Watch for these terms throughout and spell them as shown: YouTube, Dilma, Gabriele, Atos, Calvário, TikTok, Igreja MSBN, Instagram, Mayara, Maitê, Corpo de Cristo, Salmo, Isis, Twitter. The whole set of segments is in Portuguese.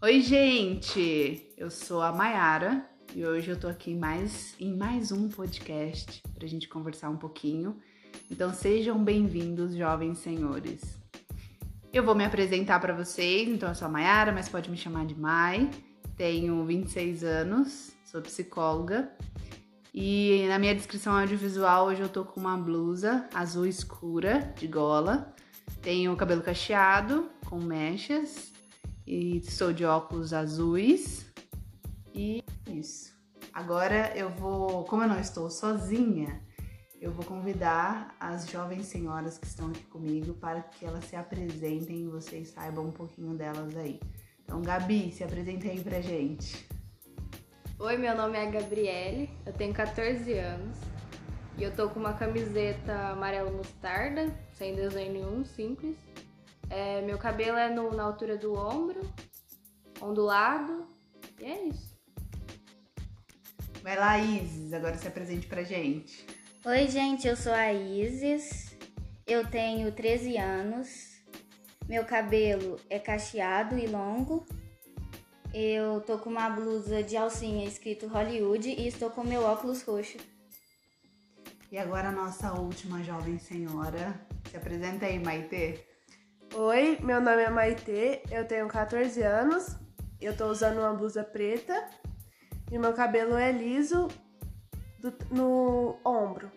Oi, gente! Eu sou a Mayara e hoje eu tô aqui em mais um podcast pra gente conversar um pouquinho. Então sejam bem-vindos, jovens senhores. Eu vou me apresentar pra vocês, então eu sou a Mayara, mas pode me chamar de Mai. Tenho 26 anos, sou psicóloga e na minha descrição audiovisual hoje eu tô com uma blusa azul escura de gola. Tenho cabelo cacheado com mechas. E sou de óculos azuis. E isso. Agora eu vou, como eu não estou sozinha, eu vou convidar as jovens senhoras que estão aqui comigo para que elas se apresentem e vocês saibam um pouquinho delas aí. Então, Gabi, se apresenta aí pra gente. Oi, meu nome é Gabriele, eu tenho 14 anos e eu tô com uma camiseta amarelo mostarda, sem desenho nenhum, simples. É, meu cabelo é na altura do ombro, ondulado, e é isso. Vai lá, Isis, agora se apresente pra gente. Oi, gente, eu sou a Isis, eu tenho 13 anos, meu cabelo é cacheado e longo, eu tô com uma blusa de alcinha escrito Hollywood e estou com meu óculos roxo. E agora a nossa última jovem senhora, se apresenta aí, Maitê. Oi, meu nome é Maitê, eu tenho 14 anos, eu tô usando uma blusa preta e meu cabelo é liso no ombro.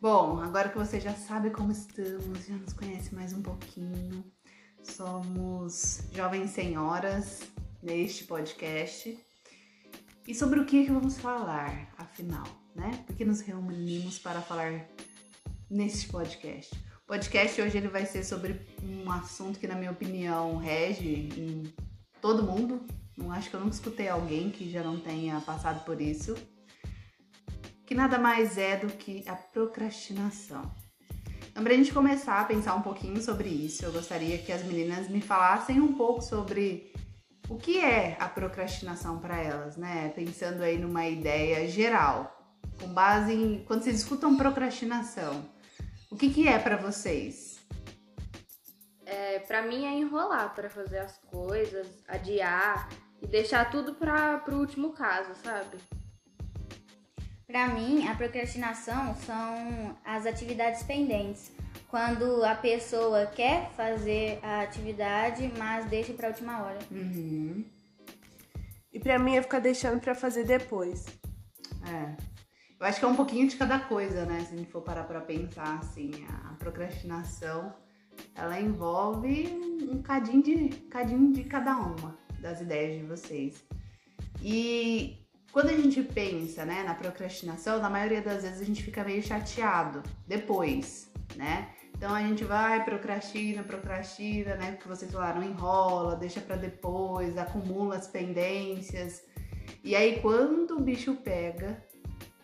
Bom, agora que você já sabe como estamos, já nos conhece mais um pouquinho, somos jovens senhoras neste podcast. E sobre o que vamos falar, afinal, né? Por que nos reunimos para falar neste podcast? O podcast hoje ele vai ser sobre um assunto que, na minha opinião, rege em todo mundo. Não acho que eu nunca escutei alguém que já não tenha passado por isso. Que nada mais é do que a procrastinação. Então, para a gente começar a pensar um pouquinho sobre isso, eu gostaria que as meninas me falassem um pouco sobre o que é a procrastinação para elas, né? Pensando aí numa ideia geral, com base em... Quando vocês escutam procrastinação... O que é pra vocês? Pra mim é enrolar pra fazer as coisas, adiar e deixar tudo pro último caso, sabe? Pra mim, a procrastinação são as atividades pendentes. Quando a pessoa quer fazer a atividade, mas deixa pra última hora. Uhum. E pra mim é ficar deixando pra fazer depois. É. Eu acho que é um pouquinho de cada coisa, né? Se a gente for parar pra pensar, assim, a procrastinação, ela envolve um cadinho de cada uma das ideias de vocês. E quando a gente pensa, né, na procrastinação, na maioria das vezes a gente fica meio chateado depois, né? Então a gente vai, procrastina, né? Porque vocês falaram, enrola, deixa pra depois, acumula as pendências. E aí quando o bicho pega...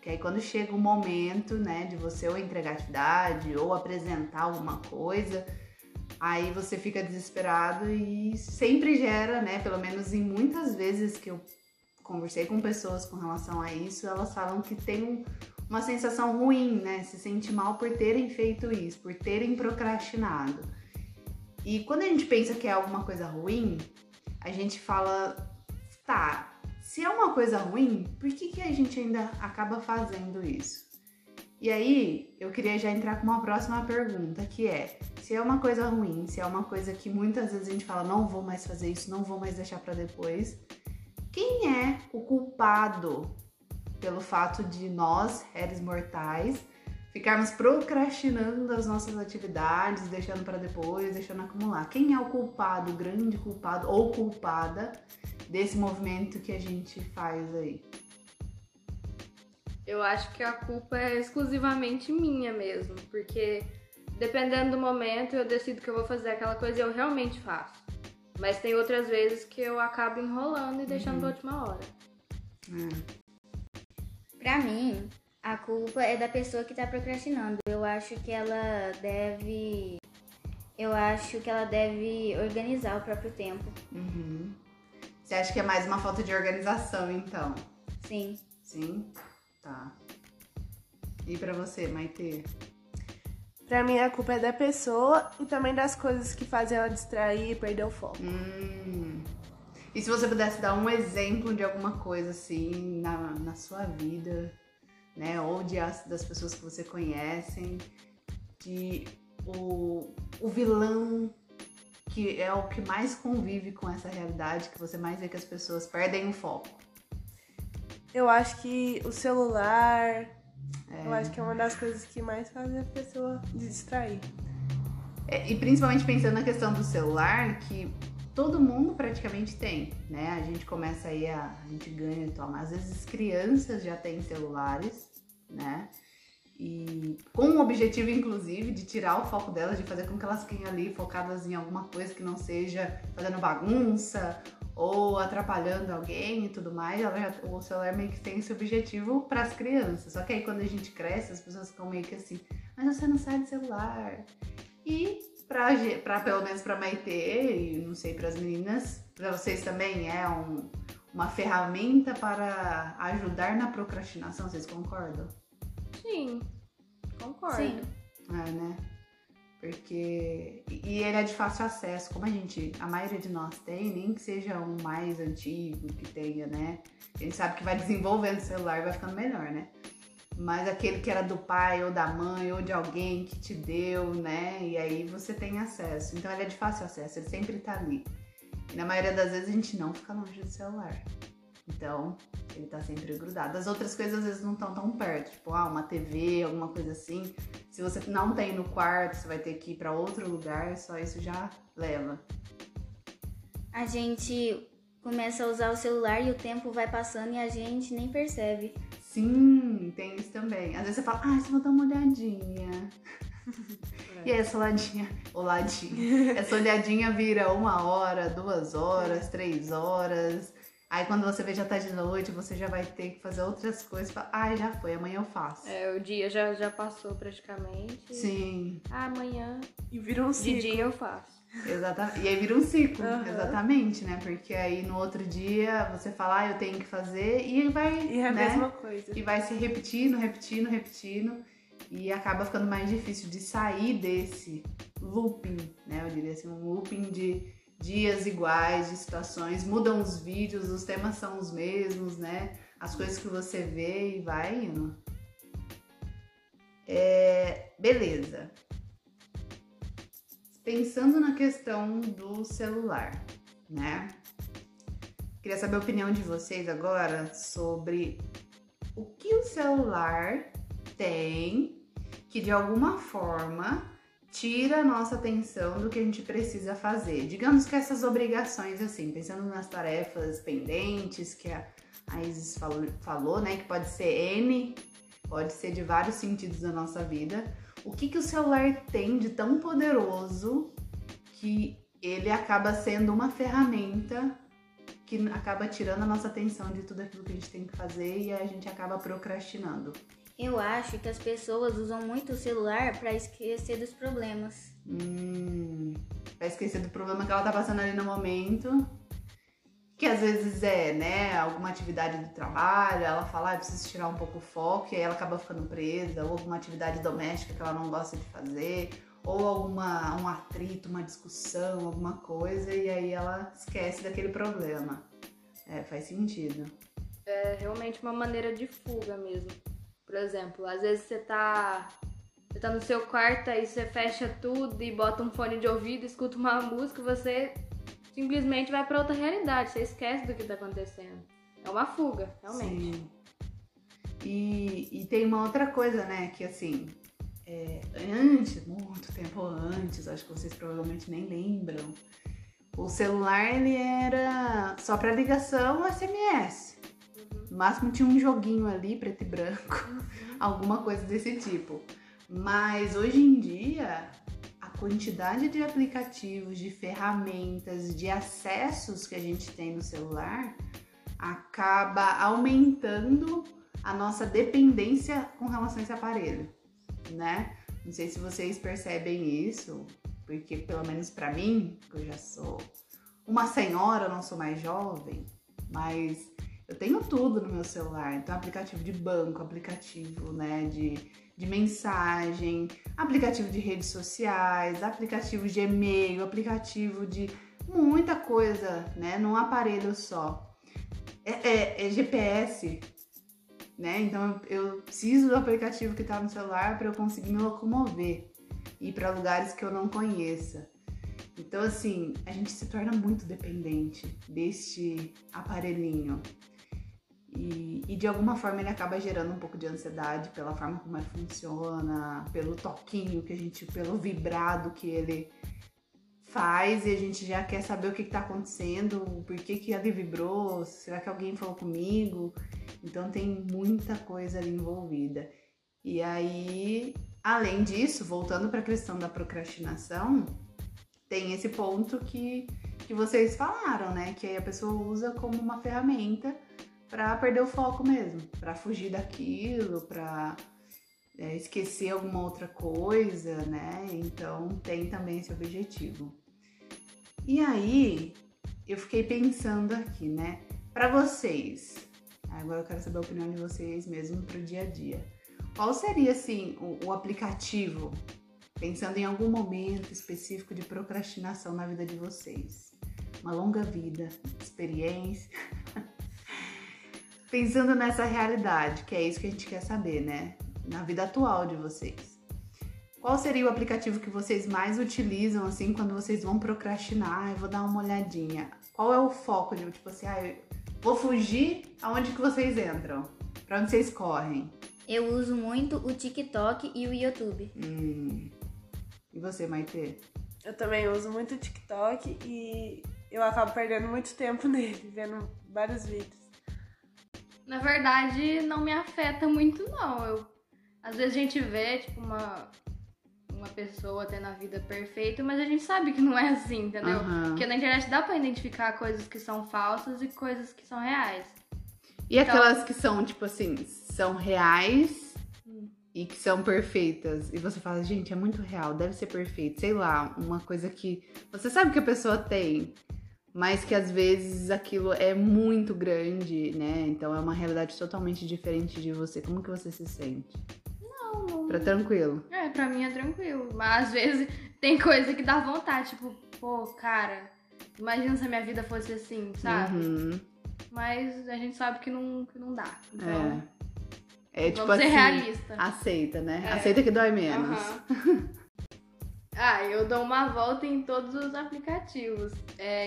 E aí quando chega o momento, né, de você ou entregar atividade ou apresentar alguma coisa, aí você fica desesperado e sempre gera, né, pelo menos em muitas vezes que eu conversei com pessoas com relação a isso, elas falam que tem uma sensação ruim, né, se sente mal por terem feito isso, por terem procrastinado. E quando a gente pensa que é alguma coisa ruim, a gente fala, tá... Se é uma coisa ruim, por que a gente ainda acaba fazendo isso? E aí, eu queria já entrar com uma próxima pergunta, que é... Se é uma coisa ruim, se é uma coisa que muitas vezes a gente fala... Não vou mais fazer isso, não vou mais deixar pra depois... Quem é o culpado pelo fato de nós, réis mortais... Ficarmos procrastinando as nossas atividades, deixando pra depois, deixando acumular? Quem é o culpado, o grande culpado ou culpada... desse movimento que a gente faz aí? Eu acho que a culpa é exclusivamente minha mesmo, porque dependendo do momento eu decido que eu vou fazer aquela coisa e eu realmente faço. Mas tem outras vezes que eu acabo enrolando e deixando pra última hora. Pra mim, a culpa é da pessoa que tá procrastinando. Eu acho que ela deve organizar o próprio tempo. Uhum. Você acha que é mais uma falta de organização, então? Sim. Sim? Tá. E pra você, Maitê? Pra mim, a culpa é da pessoa e também das coisas que fazem ela distrair e perder o foco. E se você pudesse dar um exemplo de alguma coisa, assim, na sua vida, né? Ou das pessoas que você conhece, de o vilão que é o que mais convive com essa realidade, que você mais vê que as pessoas perdem o foco. Eu acho que o celular... Eu acho que é uma das coisas que mais fazem a pessoa distrair. E principalmente pensando na questão do celular, que todo mundo praticamente tem, né? A gente começa aí, a gente ganha e toma. Às vezes crianças já têm celulares, né? E com o objetivo, inclusive, de tirar o foco delas, de fazer com que elas fiquem ali focadas em alguma coisa que não seja fazendo bagunça ou atrapalhando alguém e tudo mais. O celular meio que tem esse objetivo para as crianças. Só que aí quando a gente cresce, as pessoas ficam meio que assim, mas você não sai do celular. E pelo menos para Maitê, e não sei, para as meninas, para vocês também é uma ferramenta para ajudar na procrastinação, vocês concordam? Sim, concordo. Sim. É, né? Porque... E ele é de fácil acesso, como a maioria de nós tem, nem que seja um mais antigo que tenha, né? A gente sabe que vai desenvolvendo o celular e vai ficando melhor, né? Mas aquele que era do pai ou da mãe ou de alguém que te deu, né? E aí você tem acesso. Então ele é de fácil acesso, ele sempre tá ali. E na maioria das vezes a gente não fica longe do celular. Então, ele tá sempre grudado. As outras coisas às vezes não estão tão perto, tipo, uma TV, alguma coisa assim. Se você não tem no quarto, você vai ter que ir pra outro lugar, só isso já leva. A gente começa a usar o celular e o tempo vai passando e a gente nem percebe. Sim, tem isso também. Às vezes você fala, só vou dar uma olhadinha. E essa olhadinha vira 1 hora, 2 horas, 3 horas... Aí quando você vê já tá de noite, você já vai ter que fazer outras coisas. Já foi, amanhã eu faço. O dia já passou praticamente. Sim. Amanhã. E vira um ciclo. De dia eu faço. Exatamente. E aí vira um ciclo, Exatamente, né? Porque aí no outro dia você fala, eu tenho que fazer e vai... E é a mesma coisa. E vai se repetindo. E acaba ficando mais difícil de sair desse looping, né? Eu diria assim, um looping de... dias iguais, de situações, mudam os vídeos, os temas são os mesmos, né? As coisas que você vê e vai indo. Beleza. Pensando na questão do celular, né? Queria saber a opinião de vocês agora sobre o que o celular tem que de alguma forma tira a nossa atenção do que a gente precisa fazer. Digamos que essas obrigações, assim, pensando nas tarefas pendentes que a Isis falou, né? Que pode ser N, pode ser de vários sentidos da nossa vida. O que o celular tem de tão poderoso que ele acaba sendo uma ferramenta que acaba tirando a nossa atenção de tudo aquilo que a gente tem que fazer e a gente acaba procrastinando? Eu acho que as pessoas usam muito o celular pra esquecer dos problemas. Pra esquecer do problema que ela tá passando ali no momento. Que às vezes é, né, alguma atividade do trabalho, ela fala, preciso tirar um pouco o foco, e aí ela acaba ficando presa. Ou alguma atividade doméstica que ela não gosta de fazer. Ou um atrito, uma discussão, alguma coisa, e aí ela esquece daquele problema. Faz sentido. É realmente uma maneira de fuga mesmo. Por exemplo, às vezes você tá no seu quarto, aí você fecha tudo e bota um fone de ouvido, escuta uma música, você simplesmente vai pra outra realidade, você esquece do que tá acontecendo. É uma fuga, realmente. Sim. E tem uma outra coisa, né, que assim, muito tempo antes, acho que vocês provavelmente nem lembram, o celular ele era só pra ligação ou SMS. No máximo tinha um joguinho ali, preto e branco, alguma coisa desse tipo. Mas hoje em dia, a quantidade de aplicativos, de ferramentas, de acessos que a gente tem no celular acaba aumentando a nossa dependência com relação a esse aparelho, né? Não sei se vocês percebem isso, porque pelo menos pra mim, que eu já sou uma senhora, eu não sou mais jovem, mas... Eu tenho tudo no meu celular, então aplicativo de banco, aplicativo, né, de mensagem, aplicativo de redes sociais, aplicativo de e-mail, aplicativo de muita coisa, né, num aparelho só. É GPS, né, então eu preciso do aplicativo que tá no celular para eu conseguir me locomover, ir para lugares que eu não conheça. Então, assim, a gente se torna muito dependente deste aparelhinho. E de alguma forma ele acaba gerando um pouco de ansiedade pela forma como ele funciona, pelo toquinho que a gente, pelo vibrado que ele faz, e a gente já quer saber o que tá acontecendo, por que que ele vibrou, será que alguém falou comigo? Então tem muita coisa ali envolvida. E aí, além disso, voltando para a questão da procrastinação, tem esse ponto que vocês falaram, né? Que aí a pessoa usa como uma ferramenta para perder o foco mesmo, para fugir daquilo, para esquecer alguma outra coisa, né? Então tem também esse objetivo. E aí eu fiquei pensando aqui, né? Para vocês, agora eu quero saber a opinião de vocês mesmo pro dia a dia. Qual seria, assim, o aplicativo, pensando em algum momento específico de procrastinação na vida de vocês? Uma longa vida, experiência... Pensando nessa realidade, que é isso que a gente quer saber, né? Na vida atual de vocês. Qual seria o aplicativo que vocês mais utilizam, assim, quando vocês vão procrastinar? Eu vou dar uma olhadinha. Qual é o foco de, tipo assim, eu vou fugir aonde que vocês entram? Pra onde vocês correm? Eu uso muito o TikTok e o YouTube. E você, Maitê? Eu também uso muito o TikTok e eu acabo perdendo muito tempo nele, vendo vários vídeos. Na verdade, não me afeta muito, não. Às vezes a gente vê, tipo, uma pessoa tendo a vida perfeita, mas a gente sabe que não é assim, entendeu? Uhum. Porque na internet dá pra identificar coisas que são falsas e coisas que são reais. E então, aquelas que são, tipo assim, são reais e que são perfeitas. E você fala, gente, é muito real, deve ser perfeito. Sei lá, uma coisa que você sabe que a pessoa tem, mas que às vezes aquilo é muito grande, né? Então é uma realidade totalmente diferente de você. Como que você se sente? Não. Pra tranquilo? É, pra mim é tranquilo. Mas às vezes tem coisa que dá vontade. Tipo, pô, cara, imagina se a minha vida fosse assim, sabe? Uhum. Mas a gente sabe que não dá. Então, é tipo vamos ser assim, realista. Aceita, né? É. Aceita que dói menos. Uhum. Eu dou uma volta em todos os aplicativos.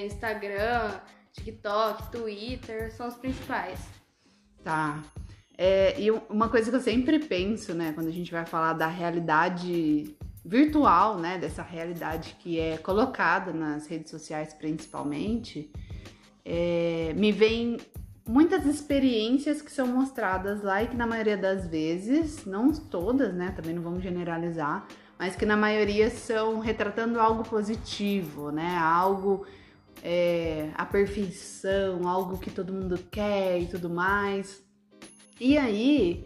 Instagram, TikTok, Twitter, são os principais. Tá. E uma coisa que eu sempre penso, né, quando a gente vai falar da realidade virtual, né, dessa realidade que é colocada nas redes sociais principalmente, me vem muitas experiências que são mostradas lá e que na maioria das vezes, não todas, né, também não vamos generalizar, mas que na maioria são retratando algo positivo, né? Algo, a perfeição, algo que todo mundo quer e tudo mais. E aí,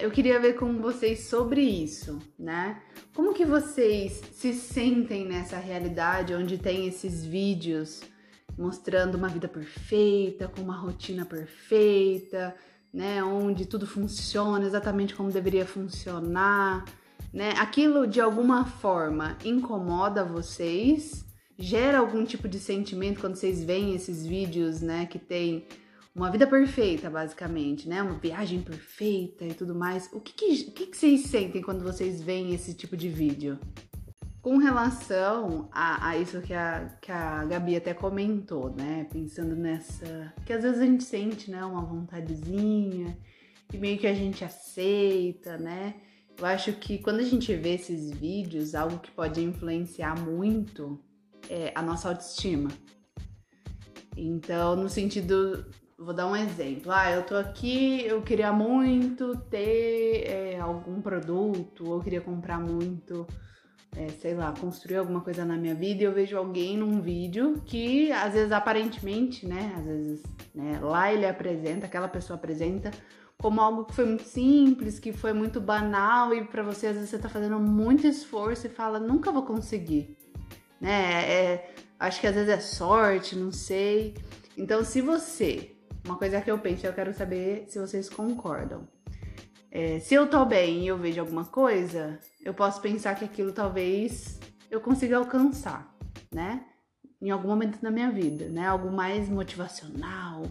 eu queria ver com vocês sobre isso, né? Como que vocês se sentem nessa realidade onde tem esses vídeos mostrando uma vida perfeita, com uma rotina perfeita, né? Onde tudo funciona exatamente como deveria funcionar, né? Aquilo de alguma forma incomoda vocês? Gera algum tipo de sentimento quando vocês veem esses vídeos, né, que tem uma vida perfeita, basicamente, né, uma viagem perfeita e tudo mais? O que vocês sentem quando vocês veem esse tipo de vídeo? Com relação a isso que a Gabi até comentou, né, pensando nessa... que às vezes a gente sente, né, uma vontadezinha e meio que a gente aceita, né? Eu acho que quando a gente vê esses vídeos, algo que pode influenciar muito é a nossa autoestima. Então, no sentido, vou dar um exemplo. Eu tô aqui, eu queria muito ter algum produto, ou eu queria comprar muito, sei lá, construir alguma coisa na minha vida, e eu vejo alguém num vídeo que, às vezes, aparentemente, né, às vezes, né, lá ele apresenta, aquela pessoa apresenta como algo que foi muito simples, que foi muito banal, e pra você, às vezes, você tá fazendo muito esforço e fala, nunca vou conseguir, né? Acho que às vezes é sorte, não sei. Então, se você, Uma coisa que eu penso, eu quero saber se vocês concordam. Se eu tô bem e eu vejo alguma coisa, eu posso pensar que aquilo talvez eu consiga alcançar, né? Em algum momento da minha vida, né? Algo mais motivacional,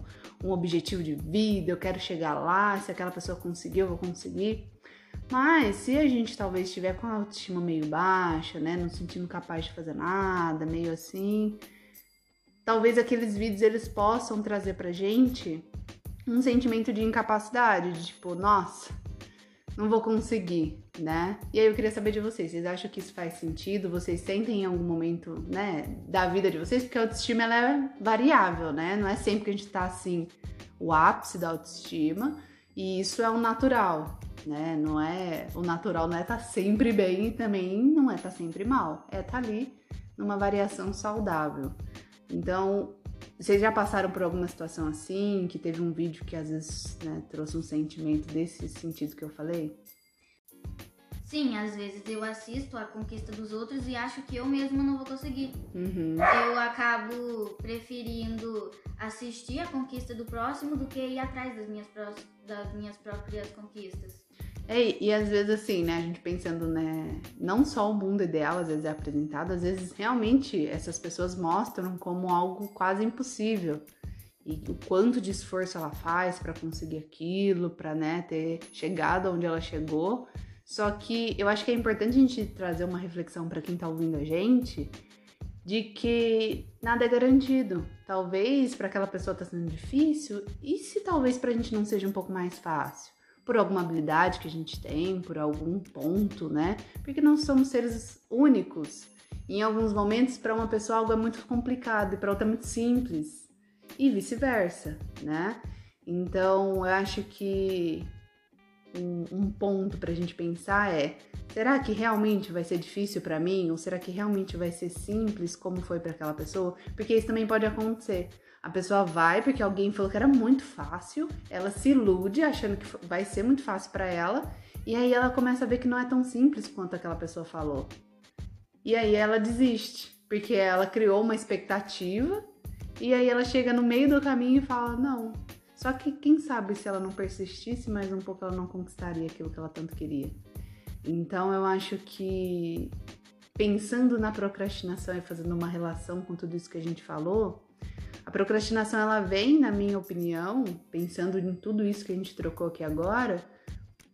um objetivo de vida, eu quero chegar lá, se aquela pessoa conseguir, eu vou conseguir. Mas se a gente talvez estiver com a autoestima meio baixa, né? Não se sentindo capaz de fazer nada, meio assim... Talvez aqueles vídeos, eles possam trazer pra gente um sentimento de incapacidade, de tipo, nossa, não vou conseguir, né? E aí eu queria saber de vocês, vocês acham que isso faz sentido? Vocês sentem em algum momento, né, da vida de vocês? Porque a autoestima, ela é variável, né? Não é sempre que a gente tá assim, o ápice da autoestima, e isso é o natural, né? Não é, o natural não é tá sempre bem e também não é tá sempre mal, é tá ali numa variação saudável. Então, vocês já passaram por alguma situação assim, que teve um vídeo que às vezes, né, trouxe um sentimento desse sentido que eu falei? Sim, às vezes eu assisto a conquista dos outros e acho que eu mesma não vou conseguir. Uhum. Eu acabo preferindo assistir a conquista do próximo do que ir atrás das minhas próprias conquistas. E às vezes assim, né, a gente pensando, né, não só o mundo ideal às vezes é apresentado, às vezes realmente essas pessoas mostram como algo quase impossível. E o quanto de esforço ela faz pra conseguir aquilo, pra, né, ter chegado onde ela chegou. Só que eu acho que é importante a gente trazer uma reflexão pra quem tá ouvindo a gente, de que nada é garantido. Talvez pra aquela pessoa tá sendo difícil, e se talvez pra gente não seja um pouco mais fácil? Por alguma habilidade que a gente tem, por algum ponto, né? Porque não somos seres únicos. Em alguns momentos, para uma pessoa algo é muito complicado e para outra é muito simples. E vice-versa, né? Então, eu acho que um ponto para a gente pensar é: será que realmente vai ser difícil para mim? Ou será que realmente vai ser simples como foi para aquela pessoa? Porque isso também pode acontecer. A pessoa vai porque alguém falou que era muito fácil, ela se ilude achando que vai ser muito fácil pra ela, e aí ela começa a ver que não é tão simples quanto aquela pessoa falou. E aí ela desiste, porque ela criou uma expectativa, e aí ela chega no meio do caminho e fala, não. Só que quem sabe se ela não persistisse mais um pouco, ela não conquistaria aquilo que ela tanto queria. Então eu acho que pensando na procrastinação e fazendo uma relação com tudo isso que a gente falou, a procrastinação, ela vem, na minha opinião, pensando em tudo isso que a gente trocou aqui agora,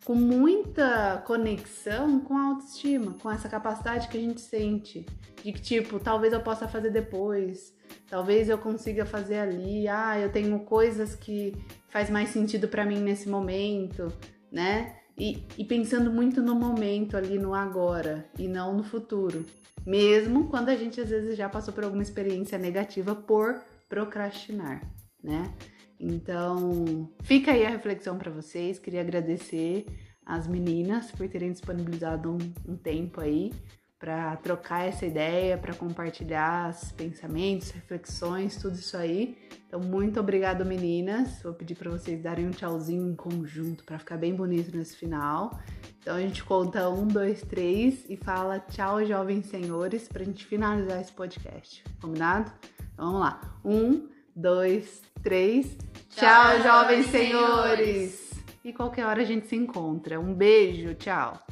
com muita conexão com a autoestima, com essa capacidade que a gente sente, de que tipo, talvez eu possa fazer depois, talvez eu consiga fazer ali, eu tenho coisas que faz mais sentido pra mim nesse momento, né? E pensando muito no momento ali, no agora, e não no futuro. Mesmo quando a gente, às vezes, já passou por alguma experiência negativa por procrastinar, né? Então, fica aí a reflexão para vocês. Queria agradecer as meninas por terem disponibilizado um tempo aí para trocar essa ideia, para compartilhar os pensamentos, reflexões, tudo isso aí. Então, muito obrigado, meninas. Vou pedir para vocês darem um tchauzinho em conjunto para ficar bem bonito nesse final. Então, a gente conta 1, 2, 3 e fala tchau, jovens senhores, pra gente finalizar esse podcast. Combinado? Então, vamos lá. 1, 2, 3. Tchau, jovens senhores! E qualquer hora a gente se encontra. Um beijo, tchau!